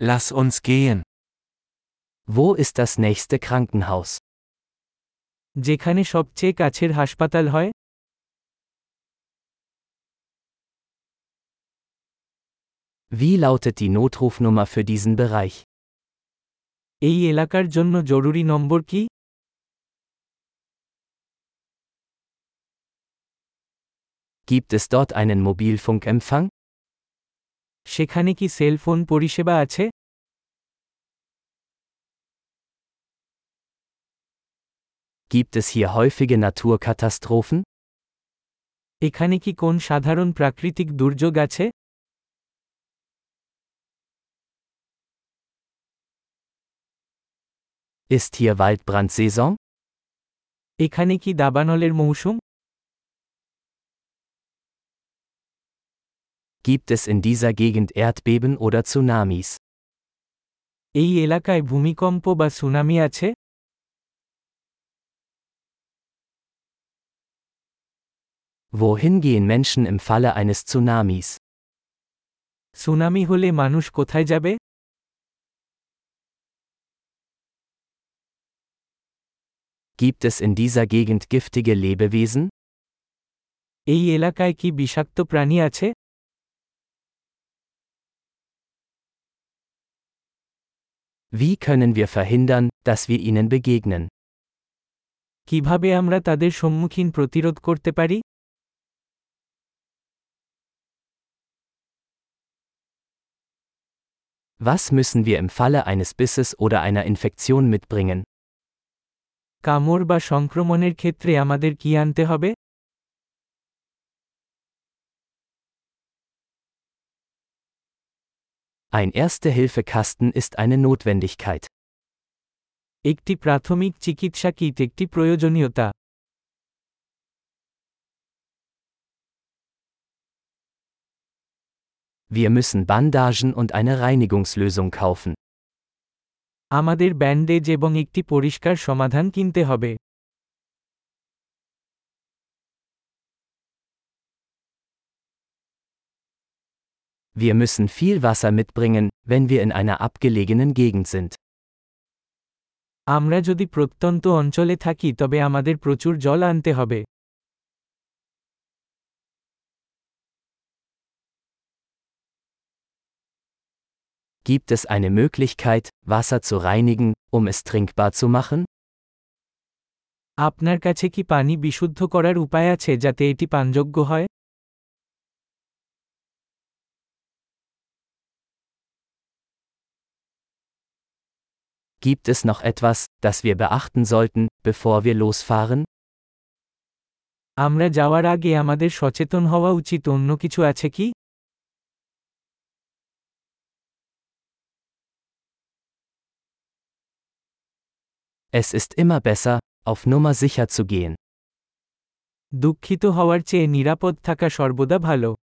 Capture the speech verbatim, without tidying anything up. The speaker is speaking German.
Lass uns gehen. Wo ist das nächste Krankenhaus? যেখানে সবচেয়ে কাছের হাসপাতাল হয়? Wie lautet die Notrufnummer für diesen Bereich? এই এলাকার জন্য জরুরি নম্বর কি? Gibt es dort einen Mobilfunkempfang? সেখানে কি সেলফোন পরিষেবা আছে? Gibt es hier häufige Naturkatastrophen? এখানে কি কোন সাধারণ প্রাকৃতিক দুর্যোগ আছে? Ist hier Waldbrandsaison? এখানে কি দাবানলের মৌসুম? Gibt es in dieser Gegend Erdbeben oder Tsunamis? এই এলাকায় ভূমিকম্প বা সুনামি আছে? Wohin gehen Menschen im Falle eines Tsunamis? Tsunami হলে মানুষ কোথায় যাবে? Gibt es in dieser Gegend giftige Lebewesen? এই এলাকায় কি বিষাক্ত প্রাণী আছে? Wie können wir verhindern, dass wir ihnen begegnen? কিভাবে আমরা তাদের সম্মুখীন প্রতিরোধ করতে পারি? Was müssen wir im Falle eines Bisses oder einer Infektion mitbringen? কামড় বা সংক্রমণের ক্ষেত্রে আমাদের কি আনতে হবে? Ein Erste-Hilfe-Kasten ist eine Notwendigkeit. একটি প্রাথমিক চিকিৎসা কিট একটি প্রয়োজনীয়তা। Wir müssen Bandagen und eine Reinigungslösung kaufen. আমাদের ব্যান্ডেজ এবং একটি পরিষ্কার সমাধান কিনতে হবে। Wir müssen viel Wasser mitbringen, wenn wir in einer abgelegenen Gegend sind. আমরা যদি প্রত্যন্ত অঞ্চলে থাকি তবে আমাদের প্রচুর জল আনতে হবে। Gibt es eine Möglichkeit, Wasser zu reinigen, um es trinkbar zu machen? আপনার কাছে কি পানি বিশুদ্ধ করার উপায় আছে যাতে এটি পানযোগ্য হয়? Gibt es noch etwas, das wir beachten sollten, bevor wir losfahren? আমরা যাওয়ার আগে আমাদের সচেতন হওয়া উচিত অন্য কিছু আছে কি? Es ist immer besser, auf Nummer sicher zu gehen. দুঃখিত হওয়ার চেয়ে নিরাপদ থাকা সর্বদা ভালো।